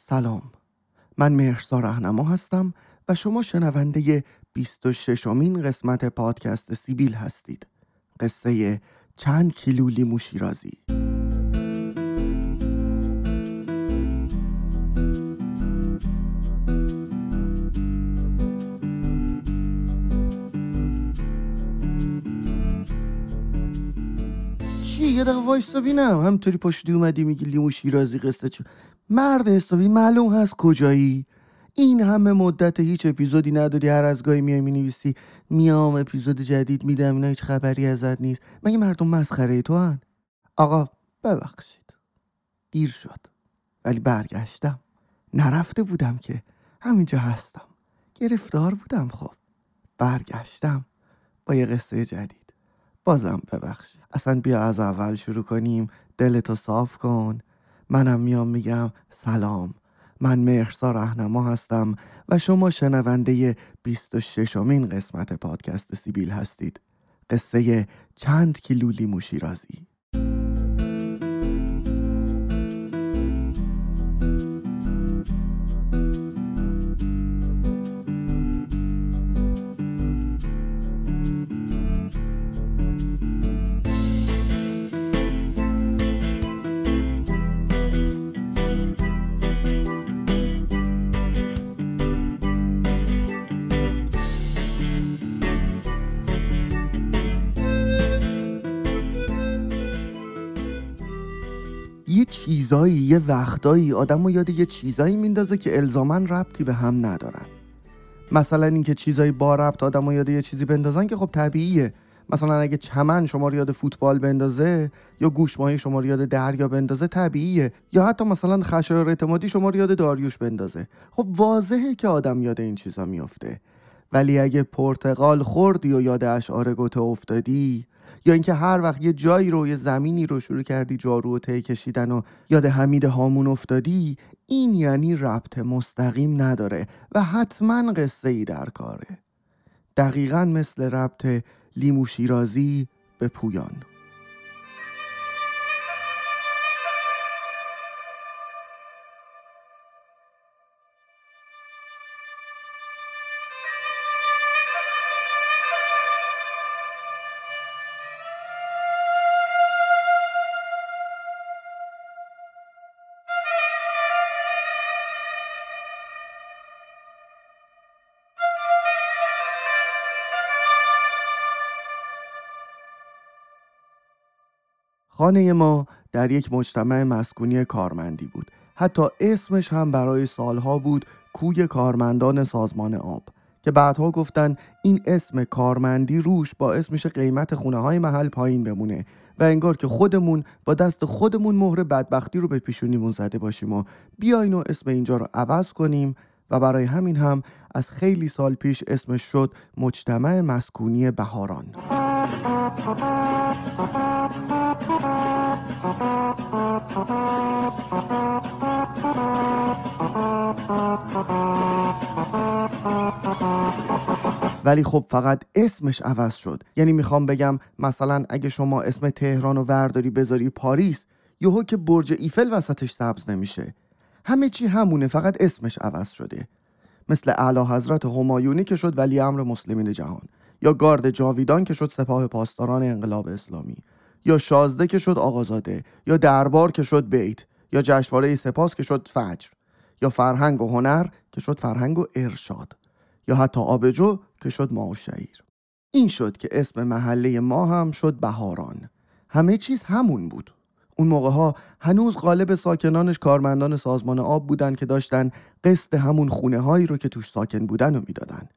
سلام، من مهرسا راهنما هستم و شما شنونده 26مین قسمت پادکست سیبیل هستید. قصه چند کیلو لیمو شیرازی. یه دقیقه وایستا بینم، همینطوری پاشدی اومدی میگی لیمو شیرازی قصه چی؟ مرد حسابی معلوم هست کجایی؟ این همه مدت هیچ اپیزودی ندادی، هر از گاهی میای مینویسی میام اپیزود جدید میدم، اینا هیچ خبری ازت نیست. مگه مردم مسخره تو ان؟ آقا ببخشید دیر شد ولی برگشتم، نرفته بودم که، همینجا هستم، گرفتار بودم. خب برگشتم با یه قصه جدید، بازم ببخشید. اصلا بیا از اول شروع کنیم، دلتو صاف کن. منم میام میگم سلام، من مرزا رهنما هستم و شما شنونده 26مین قسمت پادکست سیبیل هستید. قصه چند کیلو لیمو شیرازی. چیزایی یه وقتایی آدمو یاد یه چیزایی میندازه که الزاماً ربطی به هم ندارن. مثلا اینکه چیزایی با ربط آدمو یاد یه چیزی بندازن که خب طبیعیه. مثلا اگه چمن شما رو یاد فوتبال بندازه یا گوشماهی شما رو یاد دریا بندازه طبیعیه، یا حتی مثلا خشایار اعتمادی شما رو یاد داریوش بندازه، خب واضحه که آدم یاد این چیزا میفته. ولی اگه پرتقال خوردی و یاد اشعار گوته افتادی، یا اینکه هر وقت یه جایی رو، یه زمینی رو شروع کردی جارو و ته کشیدن و یاد حمید هامون افتادی، این یعنی ربط مستقیم نداره و حتما قصه‌ای در کاره. دقیقاً مثل ربط لیمو شیرازی به پویان. خانه ما در یک مجتمع مسکونی کارمندی بود. حتی اسمش هم برای سالها بود کوی کارمندان سازمان آب، که بعدها گفتن این اسم کارمندی روش باعث میشه قیمت خونه های محل پایین بمونه و انگار که خودمون با دست خودمون مهر بدبختی رو به پیشونیمون زده باشیم و بیاین و اسم اینجا رو عوض کنیم، و برای همین هم از خیلی سال پیش اسمش شد مجتمع مسکونی بهاران. ولی خب فقط اسمش عوض شد. یعنی میخوام بگم مثلا اگه شما اسم تهران رو ورداری بذاری پاریس، یهو که برج ایفل وسطش سبز نمیشه. همه چی همونه، فقط اسمش عوض شده. مثل اعلی حضرت همایونی که شد ولی امر مسلمین جهان، یا گارد جاویدان که شد سپاه پاسداران انقلاب اسلامی، یا شازده که شد آقازاده، یا دربار که شد بیت، یا جشنواره سپاس که شد فجر، یا فرهنگ و هنر که شد فرهنگ و ارشاد، یا حتی آبجو که شد ما و شعیر. این شد که اسم محله ما هم شد بهاران. همه چیز همون بود. اون موقع ها هنوز غالب ساکنانش کارمندان سازمان آب بودن که داشتن قسط همون خونه هایی رو که توش ساکن بودن رو میدادن.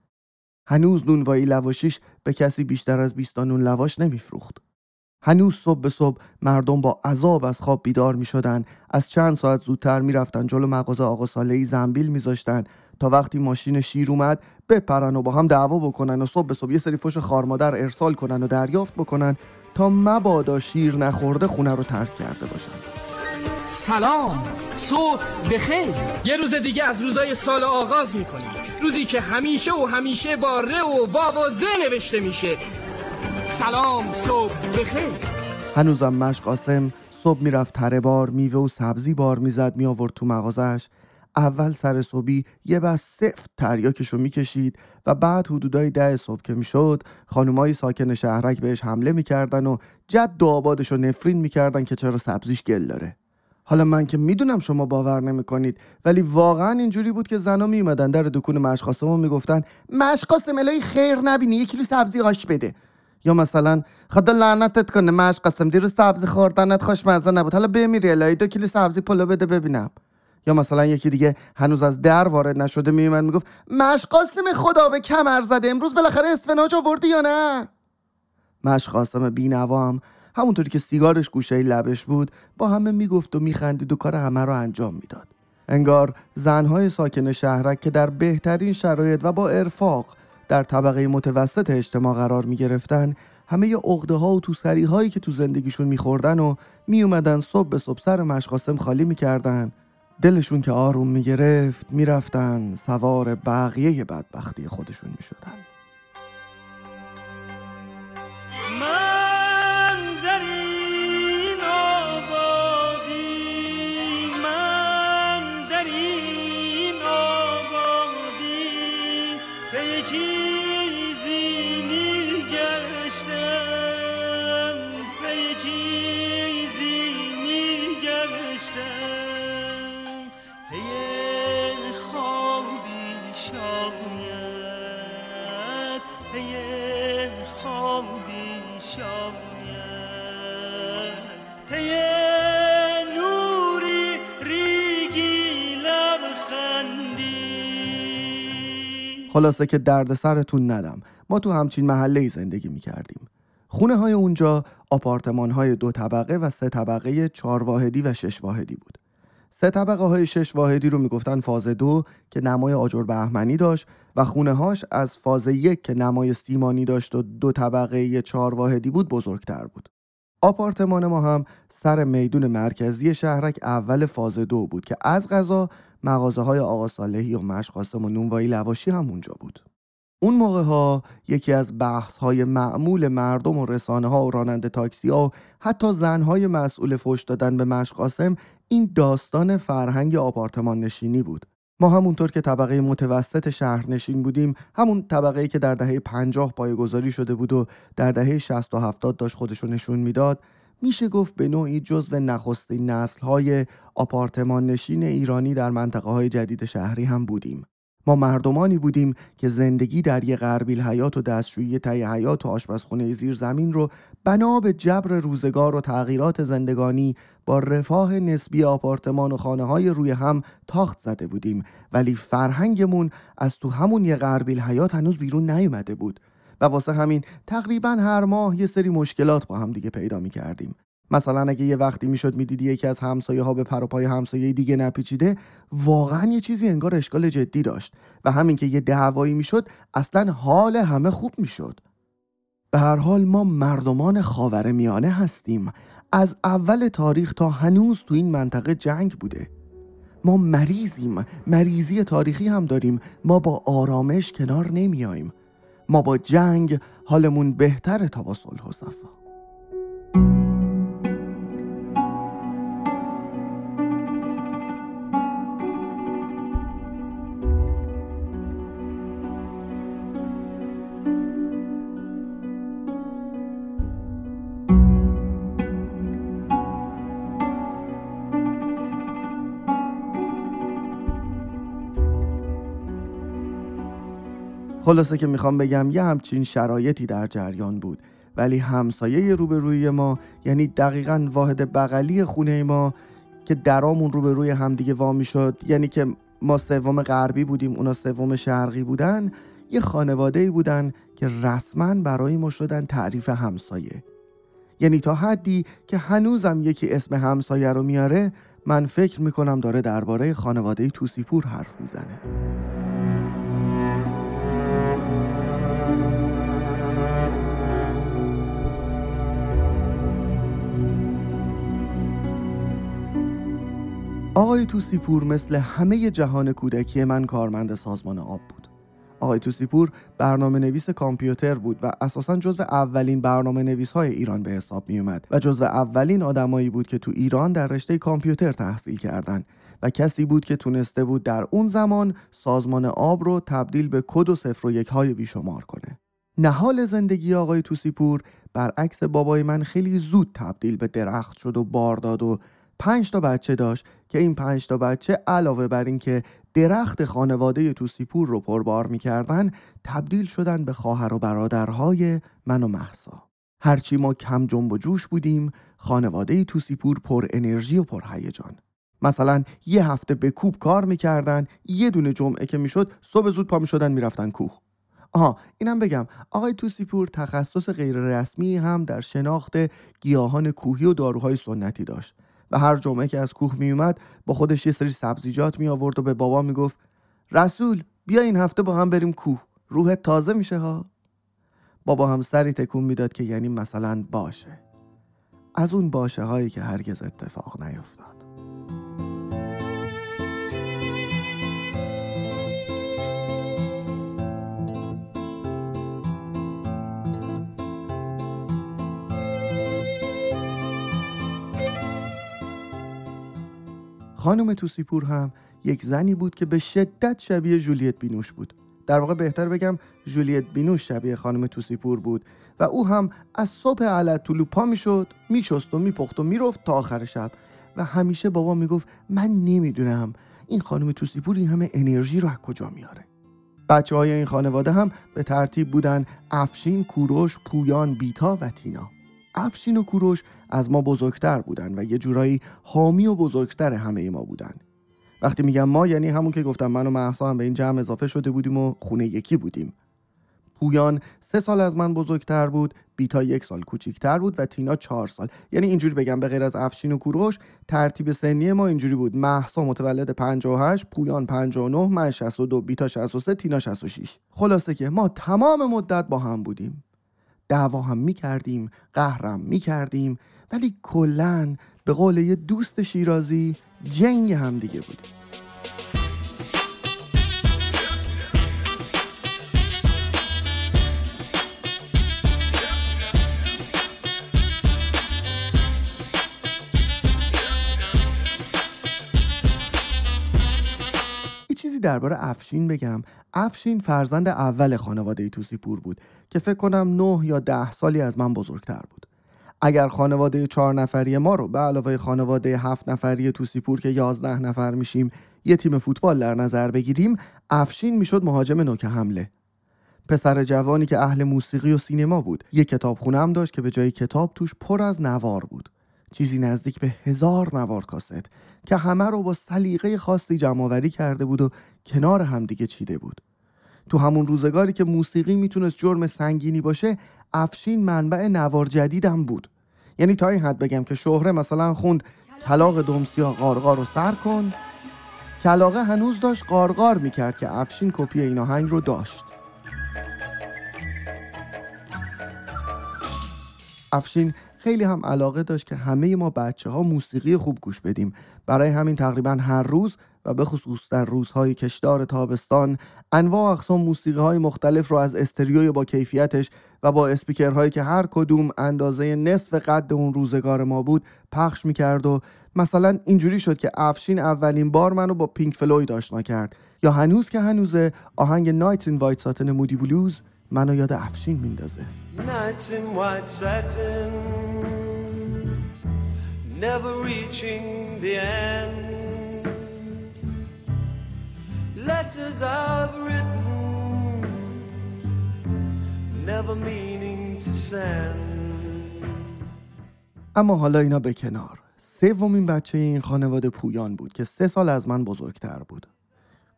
هنوز نونوایی لواشیش به کسی بیشتر از 20 تا نون لواش نمیفروخت. هنوز صبح به صبح مردم با عذاب از خواب بیدار می شدن، از چند ساعت زودتر می رفتن جلو مغازه آقا صالحی زنبیل می زاشتن تا وقتی ماشین شیر اومد بپرن و با هم دعوا بکنن و صبح به صبح یه سری فوش خارمادر ارسال کنن و دریافت بکنن تا مبادا شیر نخورده خونه رو ترک کرده باشن. سلام، صبح بخیر. یه روز دیگه از روزای سال آغاز میکنیم، روزی که همیشه و همیشه با ر و واو و ز نوشته میشه. سلام، صبح بخیر. هنوزم مشقاسم صبح میرفت تره بار میوه و سبزی بار میزد، میآورد تو مغازش، اول سر صبحی یه بس سفت تریاکشو میکشید و بعد حدودای 10 صبح که میشد خانومای ساکن شهرک بهش حمله میکردن و جد و آبادشو نفرین میکردن که چرا سبزیش گل داره. حالا من که میدونم شما باور نمیکنید، ولی واقعا اینجوری بود که زنا میومدن در دکون مشقاسمو میگفتن مشقاسم الهی خیر نبینی 1 کیلو سبزی آش بده، یا مثلا خدا لعنتت کنه مشقاسم دیروز سبزی خوردنت خوشمزه نبود حالا بمیری الهی 2 کیلو سبزی پلو بده ببینم. یا مثلا یکی دیگه هنوز از در وارد نشده میومد میگفت مشقاسم خدا به کمر زده امروز بالاخره اسفناج آوردی یا نه. مشقاسم بی‌نوا هم همونطوری که سیگارش گوشه لبش بود با همه میگفت و میخندید و کار همه رو انجام میداد. انگار زنهای ساکن شهرک که در بهترین شرایط و با ارفاق در طبقه متوسط اجتماع قرار میگرفتن، همه ی عقده‌ها و توسری‌هایی که تو زندگیشون میخوردن و میومدن صبح به صبح سر مشقاسم خالی میکردن. دلشون که آروم میگرفت میرفتن سوار بقیه بدبختی خودشون میشدن. خلاصه که درد سرتون ندم، ما تو همچین محله‌ای زندگی می‌کردیم. خونه های اونجا آپارتمان های 2 طبقه و 3 طبقه 4 واحدی و 6 واحدی بود. 3 طبقه های 6 واحدی رو میگفتن فاز 2 که نمای آجر بهمنی داشت و خونه هاش از فاز 1 که نمای سیمانی داشت و 2 طبقه 4 واحدی بود بزرگتر بود. آپارتمان ما هم سر میدون مرکزی شهرک اول فاز 2 بود که از قضا مغازه‌های آقا صالحی و مشقاسم و نونوایی لواشی هم اونجا بود. اون موقع ها یکی از بحث‌های معمول مردم و رسانه‌ها و راننده تاکسی‌ها و حتی زن‌های مسئول فحش دادن به مشقاسم این داستان فرهنگ آپارتمان نشینی بود. ما همونطور که طبقه متوسط شهرنشین بودیم، همون طبقه‌ای که در دهه 50 پایه‌گذاری شده بود و در دهه 60 و 70 داشت خودش رو نشون میداد، میشه گفت به نوعی جزو نخستین نسل‌های آپارتمان نشین ایرانی در منطقه‌های جدید شهری هم بودیم. ما مردمانی بودیم که زندگی در یک غربیل حیات و دستشویی ته حیات و آشپزخونه زیر زمین رو بنا به جبر روزگار و تغییرات زندگانی با رفاه نسبی آپارتمان و خانه‌های روی هم تاخت زده بودیم، ولی فرهنگمون از تو همون یک غربیل حیات هنوز بیرون نیومده بود و واسه همین تقریباً هر ماه یه سری مشکلات با هم دیگه پیدا می‌کردیم. مثلا اگه یه وقتی میشد میدیدی یکی از همسایه‌ها به پر و پای همسایه دیگه نپیچیده، واقعاً یه چیزی انگار اشکال جدی داشت و همین که یه دعوایی میشد اصلاً حال همه خوب میشد. به هر حال ما مردمان خاورمیانه هستیم. از اول تاریخ تا هنوز تو این منطقه جنگ بوده. ما مریضیم، مریضی تاریخی هم داریم. ما با آرامش کنار نمیایم. ما با جنگ حالمون بهتره تا با صلح و صفا. خلاصه که میخوام بگم یه همچین شرایطی در جریان بود، ولی همسایه روبروی ما، یعنی دقیقاً واحد بغلی خونه ما که درامون روبروی همدیگه وا میشد، یعنی که ما 3 غربی بودیم اونا 3 شرقی بودن، یه خانواده‌ای بودن که رسماً برای ما شدن تعریف همسایه. یعنی تا حدی که هنوزم یکی اسم همسایه رو میاره من فکر میکنم داره درباره خانواده توسیپور حرف میزنه. آقای توسیپور مثل همه جهان کودکی من کارمند سازمان آب بود. آقای توسیپور برنامه نویس کامپیوتر بود و اساساً جزو اولین برنامه نویس های ایران به حساب می اومد و جزو اولین آدمایی بود که تو ایران در رشته کامپیوتر تحصیل کردن و کسی بود که تونسته بود در اون زمان سازمان آب رو تبدیل به کد و 0 و 1 های بیشمار کنه. نهال زندگی آقای توسیپور برعکس بابای من خیلی زود تبدیل به درخت شد و بار داد و 5 تا بچه داشت که این 5 تا بچه علاوه بر این که درخت خانواده توسیپور رو پربار می‌کردن، تبدیل شدن به خواهر و برادرهای من و مهسا. هرچی ما کم جنب و جوش بودیم، خانواده توسیپور پر انرژی و پر هیجان. مثلا یه هفته به کوب کار می‌کردن، یه دونه جمعه که میشد صبح زود پا می‌شدن می‌رفتن کوه. اینم بگم آقای توسیپور تخصص غیر رسمی هم در شناخت گیاهان کوهی و داروهای سنتی داشت و هر جمعه که از کوه می اومد با خودش یه سری سبزیجات می آورد و به بابا می گفت رسول بیا این هفته با هم بریم کوه، روحت تازه میشه ها. بابا هم سری تکون میداد که یعنی مثلا باشه. از اون باشه هایی که هرگز اتفاق نیفتاد. خانم توسیپور هم یک زنی بود که به شدت شبیه جولیت بینوش بود. در واقع بهتر بگم جولیت بینوش شبیه خانم توسیپور بود و او هم از صبح علتولو پا میشد، میشست و میپخت و میرفت تا آخر شب و همیشه بابا میگفت من نمیدونم این خانم توسیپور این همه انرژی رو از کجا میاره. بچه های این خانواده هم به ترتیب بودن افشین، کوروش، پویان، بیتا و تینا. افشین و کوروش از ما بزرگتر بودن و یه جورایی حامی و بزرگتر همه ما بودن. وقتی میگم ما یعنی همون که گفتم من و مهسا هم به این جمع اضافه شده بودیم و خونه یکی بودیم. پویان 3 سال از من بزرگتر بود، بیتا 1 سال کوچیکتر بود و تینا 4 سال. یعنی اینجوری بگم به غیر از افشین و کوروش ترتیب سنی ما اینجوری بود: مهسا متولد 58، پویان 59، من 62، بیتا 63، تینا 66. خلاصه که ما تمام مدت با هم بودیم. دعوا هم می‌کردیم، قهرم می‌کردیم، ولی کلاً به قول یه دوست شیرازی جنگ هم دیگه بودیم. درباره افشین بگم. افشین فرزند اول خانواده توسیپور بود که فکر کنم 9 یا 10 سالی از من بزرگتر بود. اگر خانواده 4 نفری ما رو به علاوه خانواده 7 نفری توسیپور که 11 نفر میشیم یه تیم فوتبال در نظر بگیریم، افشین میشد مهاجم نوک حمله. پسر جوانی که اهل موسیقی و سینما بود. یه کتابخونه هم داشت که به جای کتاب توش پر از نوار بود. چیزی نزدیک به 1000 نوار کاست که همه رو با سلیقه خاصی جمع‌آوری کرده بود و کنار هم دیگه چیده بود. تو همون روزگاری که موسیقی میتونست جرم سنگینی باشه، افشین منبع نوار جدیدم بود. یعنی تا این حد بگم که شهره مثلا خوند کلاغ دمسیا قارقار رو سر کن، کلاغه هنوز داشت قارقار میکرد که افشین کپی این آهنگ رو داشت. افشین خیلی هم علاقه داشت که همه ما بچه‌ها موسیقی خوب گوش بدیم. برای همین تقریباً هر روز و به خصوص در روزهای کشدار تابستان انواع اقسام موسیقی‌های مختلف رو از استریوی با کیفیتش و با اسپیکرهایی که هر کدوم اندازه نصف قد اون روزگار ما بود پخش می‌کرد و مثلا اینجوری شد که افشین اولین بار منو با پینک فلوید آشنا کرد یا هنوز که هنوزه آهنگ نایت این وایت ساتن مودی بلوز منو یاد افشین میندازه. Nights in white satin, never reaching the end. Letters I've written, never meaning to send. اما حالا اینا به کنار. سومین بچه این خانواده پویان بود که 3 سال از من بزرگتر بود.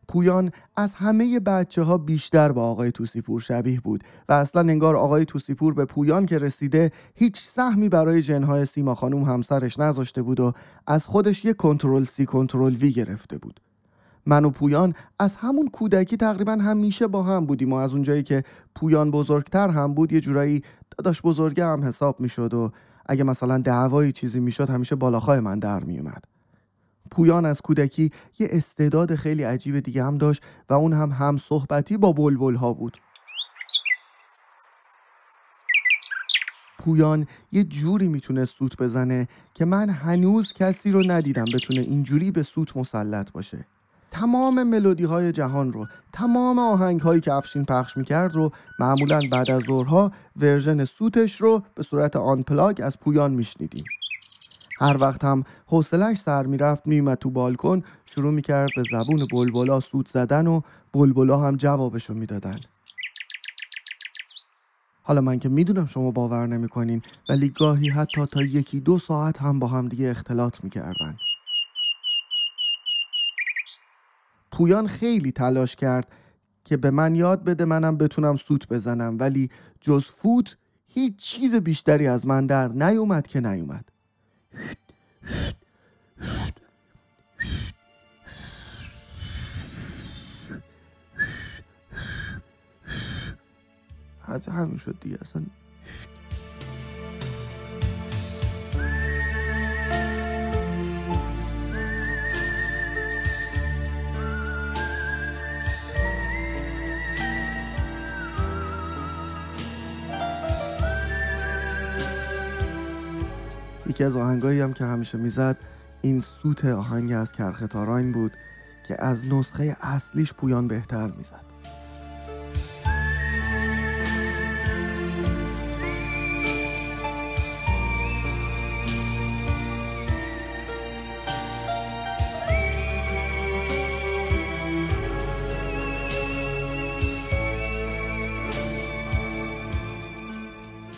پویان از همه بچه‌ها بیشتر با آقای توسیپور شبیه بود و اصلا انگار آقای توسیپور به پویان که رسیده هیچ سهمی برای جنهای سیما خانوم همسرش نذاشته بود و از خودش یه کنترل C کنترل V گرفته بود. من و پویان از همون کودکی تقریبا همیشه با هم بودیم و از اونجایی که پویان بزرگتر هم بود یه جورایی داداش بزرگه هم حساب می‌شد و اگه مثلا دعوایی چیزی می‌شد همیشه بالاخای من در میومد. پویان از کودکی یه استعداد خیلی عجیب دیگه هم داشت و اون هم صحبتی با بلبل‌ها بود. پویان یه جوری میتونه سوت بزنه که من هنوز کسی رو ندیدم بتونه اینجوری به سوت مسلط باشه. تمام ملودی های جهان رو، تمام آهنگ هایی که افشین پخش میکرد رو معمولاً بعد از ظهرها ورژن سوتش رو به صورت آن پلاگ از پویان میشنیدیم. هر وقت هم حوصله‌اش سر میرفت میومد تو بالکن، شروع میکرد به زبون بلبلا سوت زدن و بلبلا هم جوابشو میدادن. حالا من که میدونم شما باور نمیکنین، ولی گاهی حتی تا 1-2 ساعت هم با هم دیگه اختلاط میکردن. پویان خیلی تلاش کرد که به من یاد بده منم بتونم سوت بزنم، ولی جز فوت هیچ چیز بیشتری از من در نیومد که نیومد. حتی همین شد دیگه اصلا. یکی از آهنگایی هم که همیشه میزد این سوت آهنگ از کرخ تاراین بود که از نسخه اصلیش پویان بهتر میزد.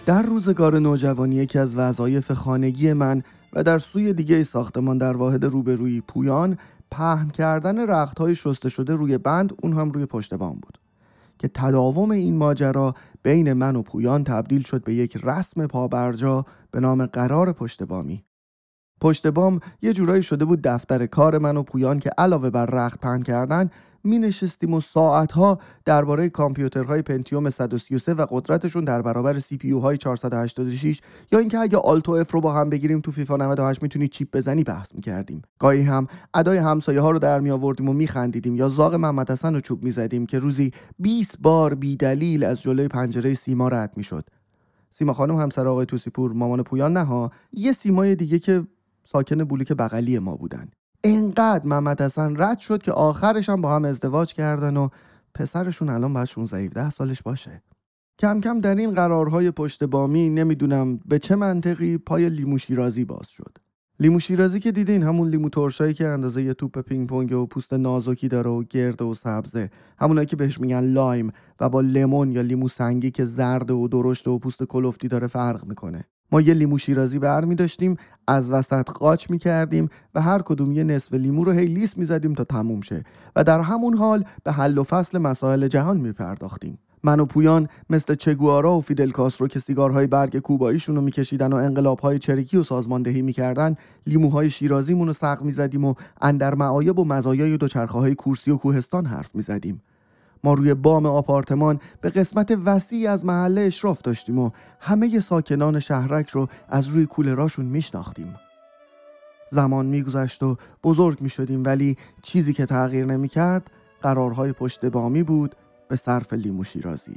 در روزگار نوجوانی یکی از وظایف خانگی من و در سوی دیگه ساختمان در واحد روبروی پویان، پهن کردن رخت‌های شسته شده روی بند، اون هم روی پشت بام بود که تداوم این ماجرا بین من و پویان تبدیل شد به یک رسم پابرجا به نام قرار پشت بامی. پشت بام یه جورایی شده بود دفتر کار من و پویان که علاوه بر رخت پهن کردن می نشستیم و ساعتها درباره کامپیوترهای پنتیوم 133 و قدرتشون در برابر سی پی یوهای 486 یا اینکه اگه آلت و اف رو با هم بگیریم تو فیفا 98 میتونی چیپ بزنی بحث می‌کردیم. گاهی هم ادای همسایه ها رو در می آوردیم و می‌خندیدیم یا زاغ محمد حسن رو چوب می‌زدیم که روزی 20 بار بی دلیل از جلوی پنجره سیما رد می‌شد. سیما خانم همسر آقای توسیپور، مامان پویان، نه یه سیمای دیگه که ساکن بلوک بغلی ما بودن. اینقدر محمد حسن رد شد که آخرش هم با هم ازدواج کردن و پسرشون الان باید 16-17 سالش باشه. کم کم در این قرارهای پشت بامی نمیدونم به چه منطقی پای لیمو شیرازی باز شد. لیمو شیرازی که دیدین، همون لیمو ترشایی که اندازه یه توپ پینگ پونگ و پوست نازکی داره و گرد و سبزه، همونایی که بهش میگن لایم و با لیمون یا لیمو سنگی که زرد و درشت و پوست کلفتی داره فرق میکنه. ما یه لیمو شیرازی برمی داشتیم، از وسط قاچ می کردیم و هر کدوم یه نصف لیمو رو هی لیس می زدیم تا تموم شه و در همون حال به حل و فصل مسائل جهان می پرداختیم. من و پویان مثل چگوارا و فیدلکاس رو که سیگارهای برگ کوباییشون رو می کشیدن و انقلابهای چریکی و سازماندهی می کردن، لیموهای شیرازیمون رو سق می زدیم و اندر معایب و مزایای دوچرخه‌های کورسی و کوهستان حرف می زدیم. ما روی بام آپارتمان به قسمت وسیعی از محله اشراف داشتیم و همه ساکنان شهرک رو از روی کولراشون میشناختیم. زمان میگذشت و بزرگ میشدیم، ولی چیزی که تغییر نمیکرد قرارهای پشت بامی بود به صرف لیمو شیرازی.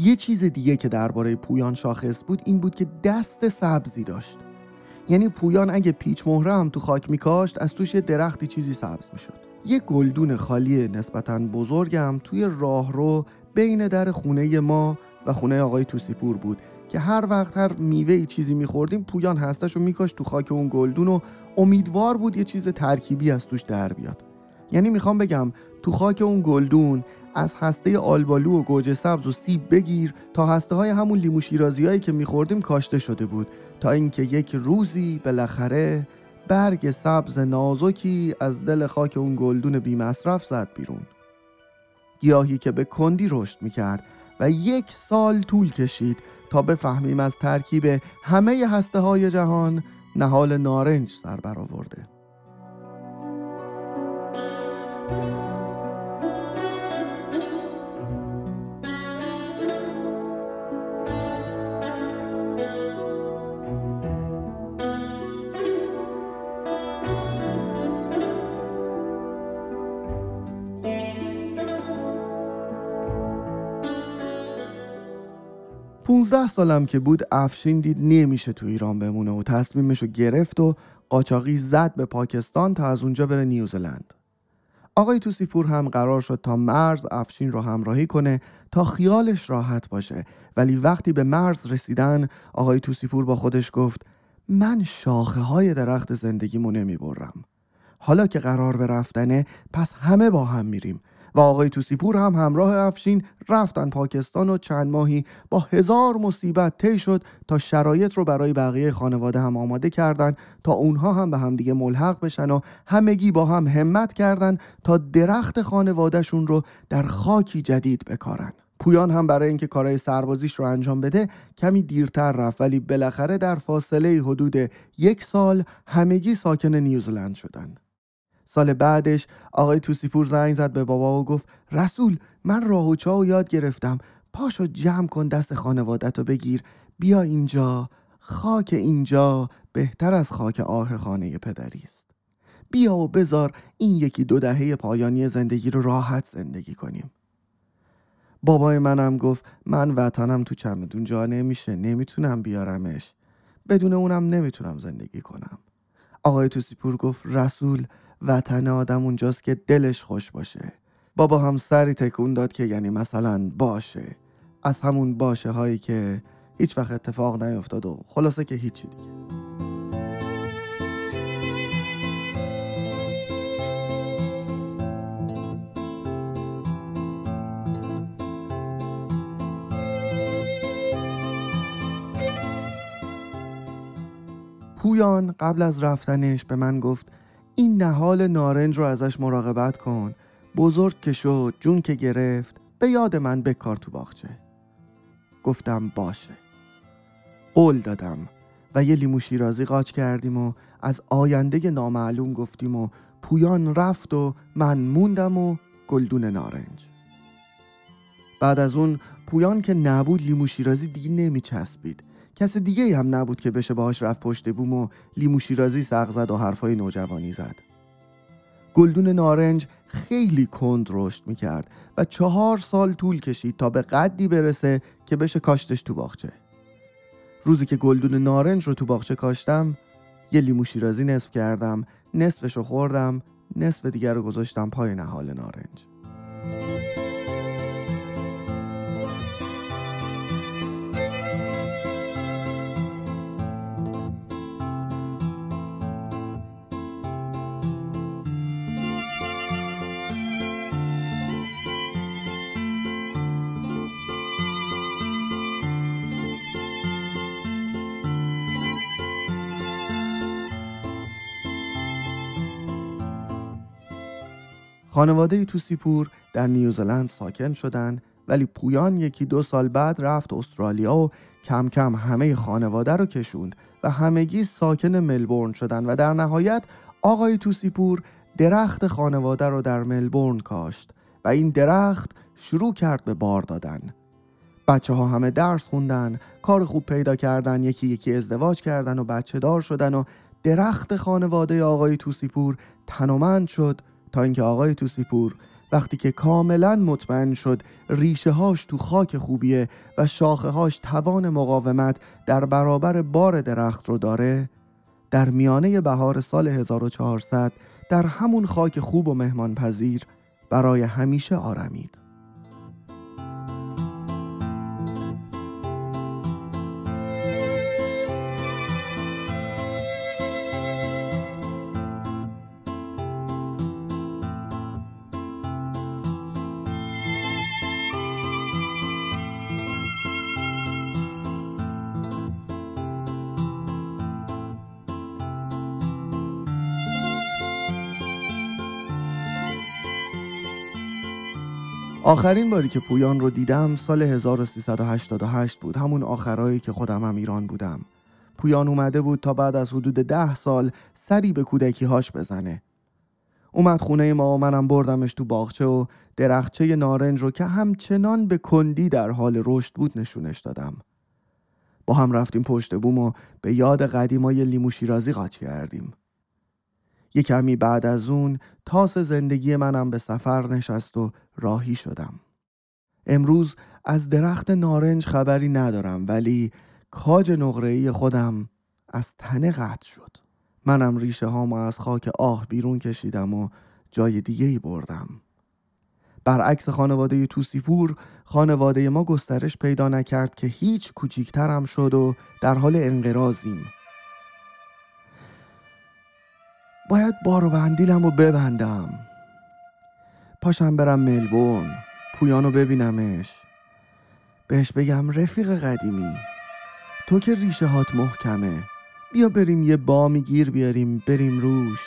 یه چیز دیگه که درباره پویان شاخص بود این بود که دست سبزی داشت. یعنی پویان اگه پیچ مهره هم تو خاک می‌کاشت، از توش یه درختی چیزی سبز می‌شد. یه گلدون خالی نسبتاً بزرگ هم توی راهرو بین در خونه ما و خونه آقای توسیپور بود که هر وقت هر میوه‌ای چیزی می‌خوردیم، پویان هسته‌شو می‌کاشت تو خاک اون گلدون و امیدوار بود یه چیز ترکیبی از توش در بیاد. یعنی میخوام بگم تو خاک اون گلدون از هسته آلبالو و گوجه سبز و سیب بگیر تا هسته‌های همون لیمو شیرازیایی که می‌خوردیم کاشته شده بود، تا اینکه یک روزی بالاخره برگ سبز نازکی از دل خاک اون گلدون بی‌مصرف زد بیرون. گیاهی که به کندی رشد می‌کرد و 1 سال طول کشید تا بفهمیم از ترکیب همه هسته‌های جهان نهال نارنج سر برآورده. 15 سالم که بود افشین دید نمیشه تو ایران بمونه و تصمیمشو گرفت و قاچاقی زد به پاکستان تا از اونجا بره نیوزلند. آقای توسیپور هم قرار شد تا مرز افشین رو همراهی کنه تا خیالش راحت باشه، ولی وقتی به مرز رسیدن آقای توسیپور با خودش گفت من شاخه های درخت زندگیمو نمیبرم. حالا که قرار به رفتنه پس همه با هم میریم و آقای توسیپور هم همراه افشین رفتن پاکستان و چند ماهی با 1000 مصیبت طی شد تا شرایط رو برای بقیه خانواده هم آماده کردن تا اونها هم به هم دیگه ملحق بشن و همگی با هم همت کردن تا درخت خانوادهشون رو در خاکی جدید بکارن. پویان هم برای اینکه کارهای سربازیش رو انجام بده کمی دیرتر رفت، ولی بالاخره در فاصله حدود 1 سال همگی ساکن نیوزلند شدن. سال بعدش آقای توسیپور زنگ زد به بابا و گفت رسول من راه و چاه یاد گرفتم، پاشو جمع کن دست خانوادتو بگیر بیا اینجا، خاک اینجا بهتر از خاک آه خانه پدریست، بیا و بذار این 1-2 دهه پایانی زندگی رو راحت زندگی کنیم. بابای منم گفت من وطنم تو چمدون جا نمیشه، نمیتونم بیارمش، بدون اونم نمیتونم زندگی کنم. آقای توسیپور گفت رسول وطن آدم اونجاست که دلش خوش باشه. بابا هم سری تکون داد که یعنی مثلا باشه، از همون باشه هایی که هیچ وقت اتفاق نیفتاد و خلاصه که هیچی دیگه. پویان قبل از رفتنش به من گفت این نهال نارنج رو ازش مراقبت کن، بزرگ که شد جون که گرفت به یاد من بکار تو باغچه. گفتم باشه، قول دادم و یه لیمو شیرازی قاچ کردیم و از آینده نامعلوم گفتیم و پویان رفت و من موندم و گلدون نارنج. بعد از اون پویان که نبود لیمو شیرازی دیگه نمی چسبید، کس دیگه هم نبود که بشه باهاش رفت پشت بوم و لیمو شیرازی سق زد و حرفای نوجوانی زد. گلدون نارنج خیلی کند رشد میکرد و 4 سال طول کشید تا به قدی برسه که بشه کاشتش تو باغچه. روزی که گلدون نارنج رو تو باغچه کاشتم یه لیمو شیرازی نصف کردم، نصفش رو خوردم، نصف دیگر رو گذاشتم پای نهال نارنج. خانواده توسیپور در نیوزلند ساکن شدن، ولی پویان 1-2 سال بعد رفت استرالیا و کم کم همه خانواده رو کشوند و همگی ساکن ملبورن شدن و در نهایت آقای توسیپور درخت خانواده رو در ملبورن کاشت و این درخت شروع کرد به بار دادن. بچه ها همه درس خوندن، کار خوب پیدا کردن، یکی یکی ازدواج کردن و بچه دار شدن و درخت خانواده آقای توسیپور تنومند شد تا اینکه آقای توسیپور وقتی که کاملا مطمئن شد ریشه هاش تو خاک خوبیه و شاخه هاش توان مقاومت در برابر بار درخت رو داره، در میانه بهار سال 1400 در همون خاک خوب و مهمان پذیر برای همیشه آرامید. آخرین باری که پویان رو دیدم سال 1388 بود، همون آخرایی که خودم هم ایران بودم. پویان اومده بود تا بعد از حدود 10 سال سری به کودکی‌هاش بزنه. اومد خونه ما و منم بردمش تو باغچه و درخچه نارنج رو که همچنان به کندی در حال رشد بود نشونش دادم. با هم رفتیم پشت بوم و به یاد قدیمای لیمو شیرازی قاچ کردیم. یک کمی بعد از اون تاس زندگی منم به سفر نشست و راهی شدم. امروز از درخت نارنج خبری ندارم، ولی کاج نقره‌ای خودم از تنه قطع شد. منم ریشه هامو از خاک آه بیرون کشیدم و جای دیگه‌ای بردم. برعکس خانواده توسیپور، خانواده ما گسترش پیدا نکرد که هیچ، کوچیک‌ترم شد و در حال انقراضیم. باید بار و بندیلمو ببندم، پاشم برم ملبورن، پویانو ببینمش، بهش بگم رفیق قدیمی، تو که ریشه هات محکمه، بیا بریم یه بامی گیر بیاریم بریم روش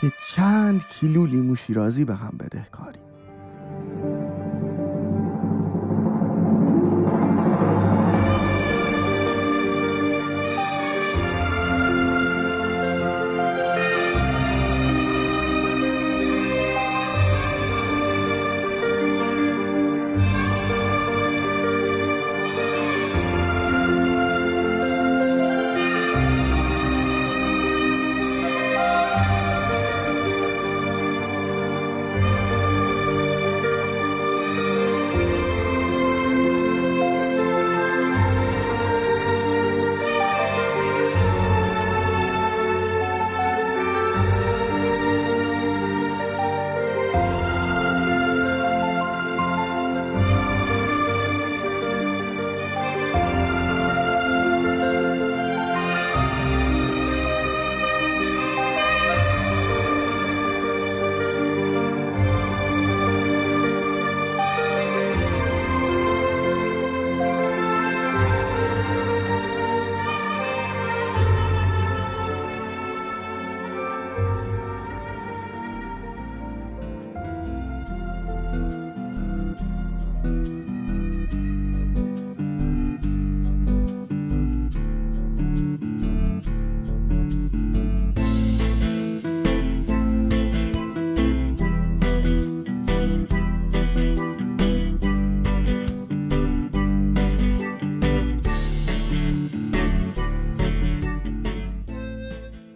که چند کیلو لیمو شیرازی به هم بدهکاریم.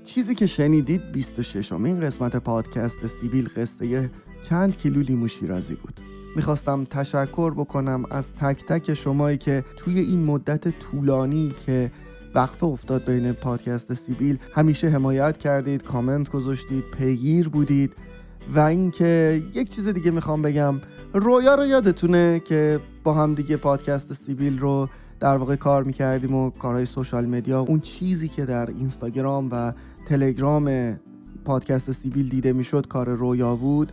چیزی که شنیدید 26مین قسمت پادکست سیبیل قصه چند کیلو لیمو شیرازی بود. میخواستم تشکر بکنم از تک تک شمایی که توی این مدت طولانی که وقفه افتاد بین پادکست سیبیل همیشه حمایت کردید، کامنت گذاشتید، پیگیر بودید. و اینکه یک چیز دیگه میخوام بگم، رویا رو یادتونه که با هم دیگه پادکست سیبیل رو در واقع کار میکردیم و کارهای سوشال مدیا، اون چیزی که در اینستاگرام و تلگرام پادکست سیبیل دیده میشد کار رویا بود.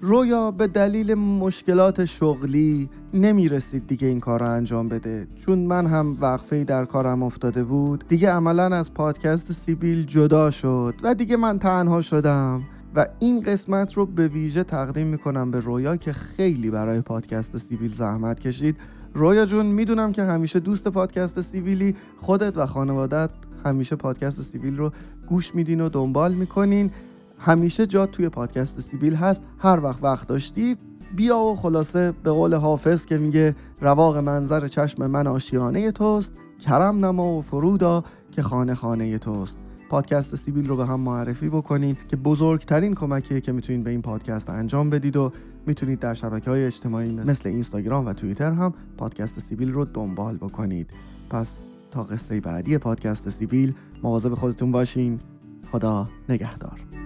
رویا به دلیل مشکلات شغلی نمیرسید دیگه این کار رو انجام بده، چون من هم وقفه‌ای در کارم افتاده بود دیگه، عملاً از پادکست سیبیل جدا شد و دیگه من تنها شدم و این قسمت رو به ویژه تقدیم میکنم به رویا که خیلی برای پادکست سیبیل زحمت کشید. رویا جون، میدونم که همیشه دوست پادکست سیبیلی، خودت و خانوادت همیشه پادکست سیبیل رو گوش میدین و دنبال میکنین، همیشه جا توی پادکست سیبیل هست، هر وقت داشتی بیا و خلاصه به قول حافظ که میگه رواق منظر چشم من آشیانه توست، کرم نما و فرودا که خانه خانه توست. پادکست سیبیل رو به هم معرفی بکنین که بزرگترین کمکیه که میتونین به این پادکست انجام بدید و میتونید در شبکه‌های اجتماعی مثل اینستاگرام و توییتر هم پادکست سیبیل رو دنبال بکنید. پس تا قصه بعدی پادکست سیبیل مواظب خودتون باشین. خدا نگهدار.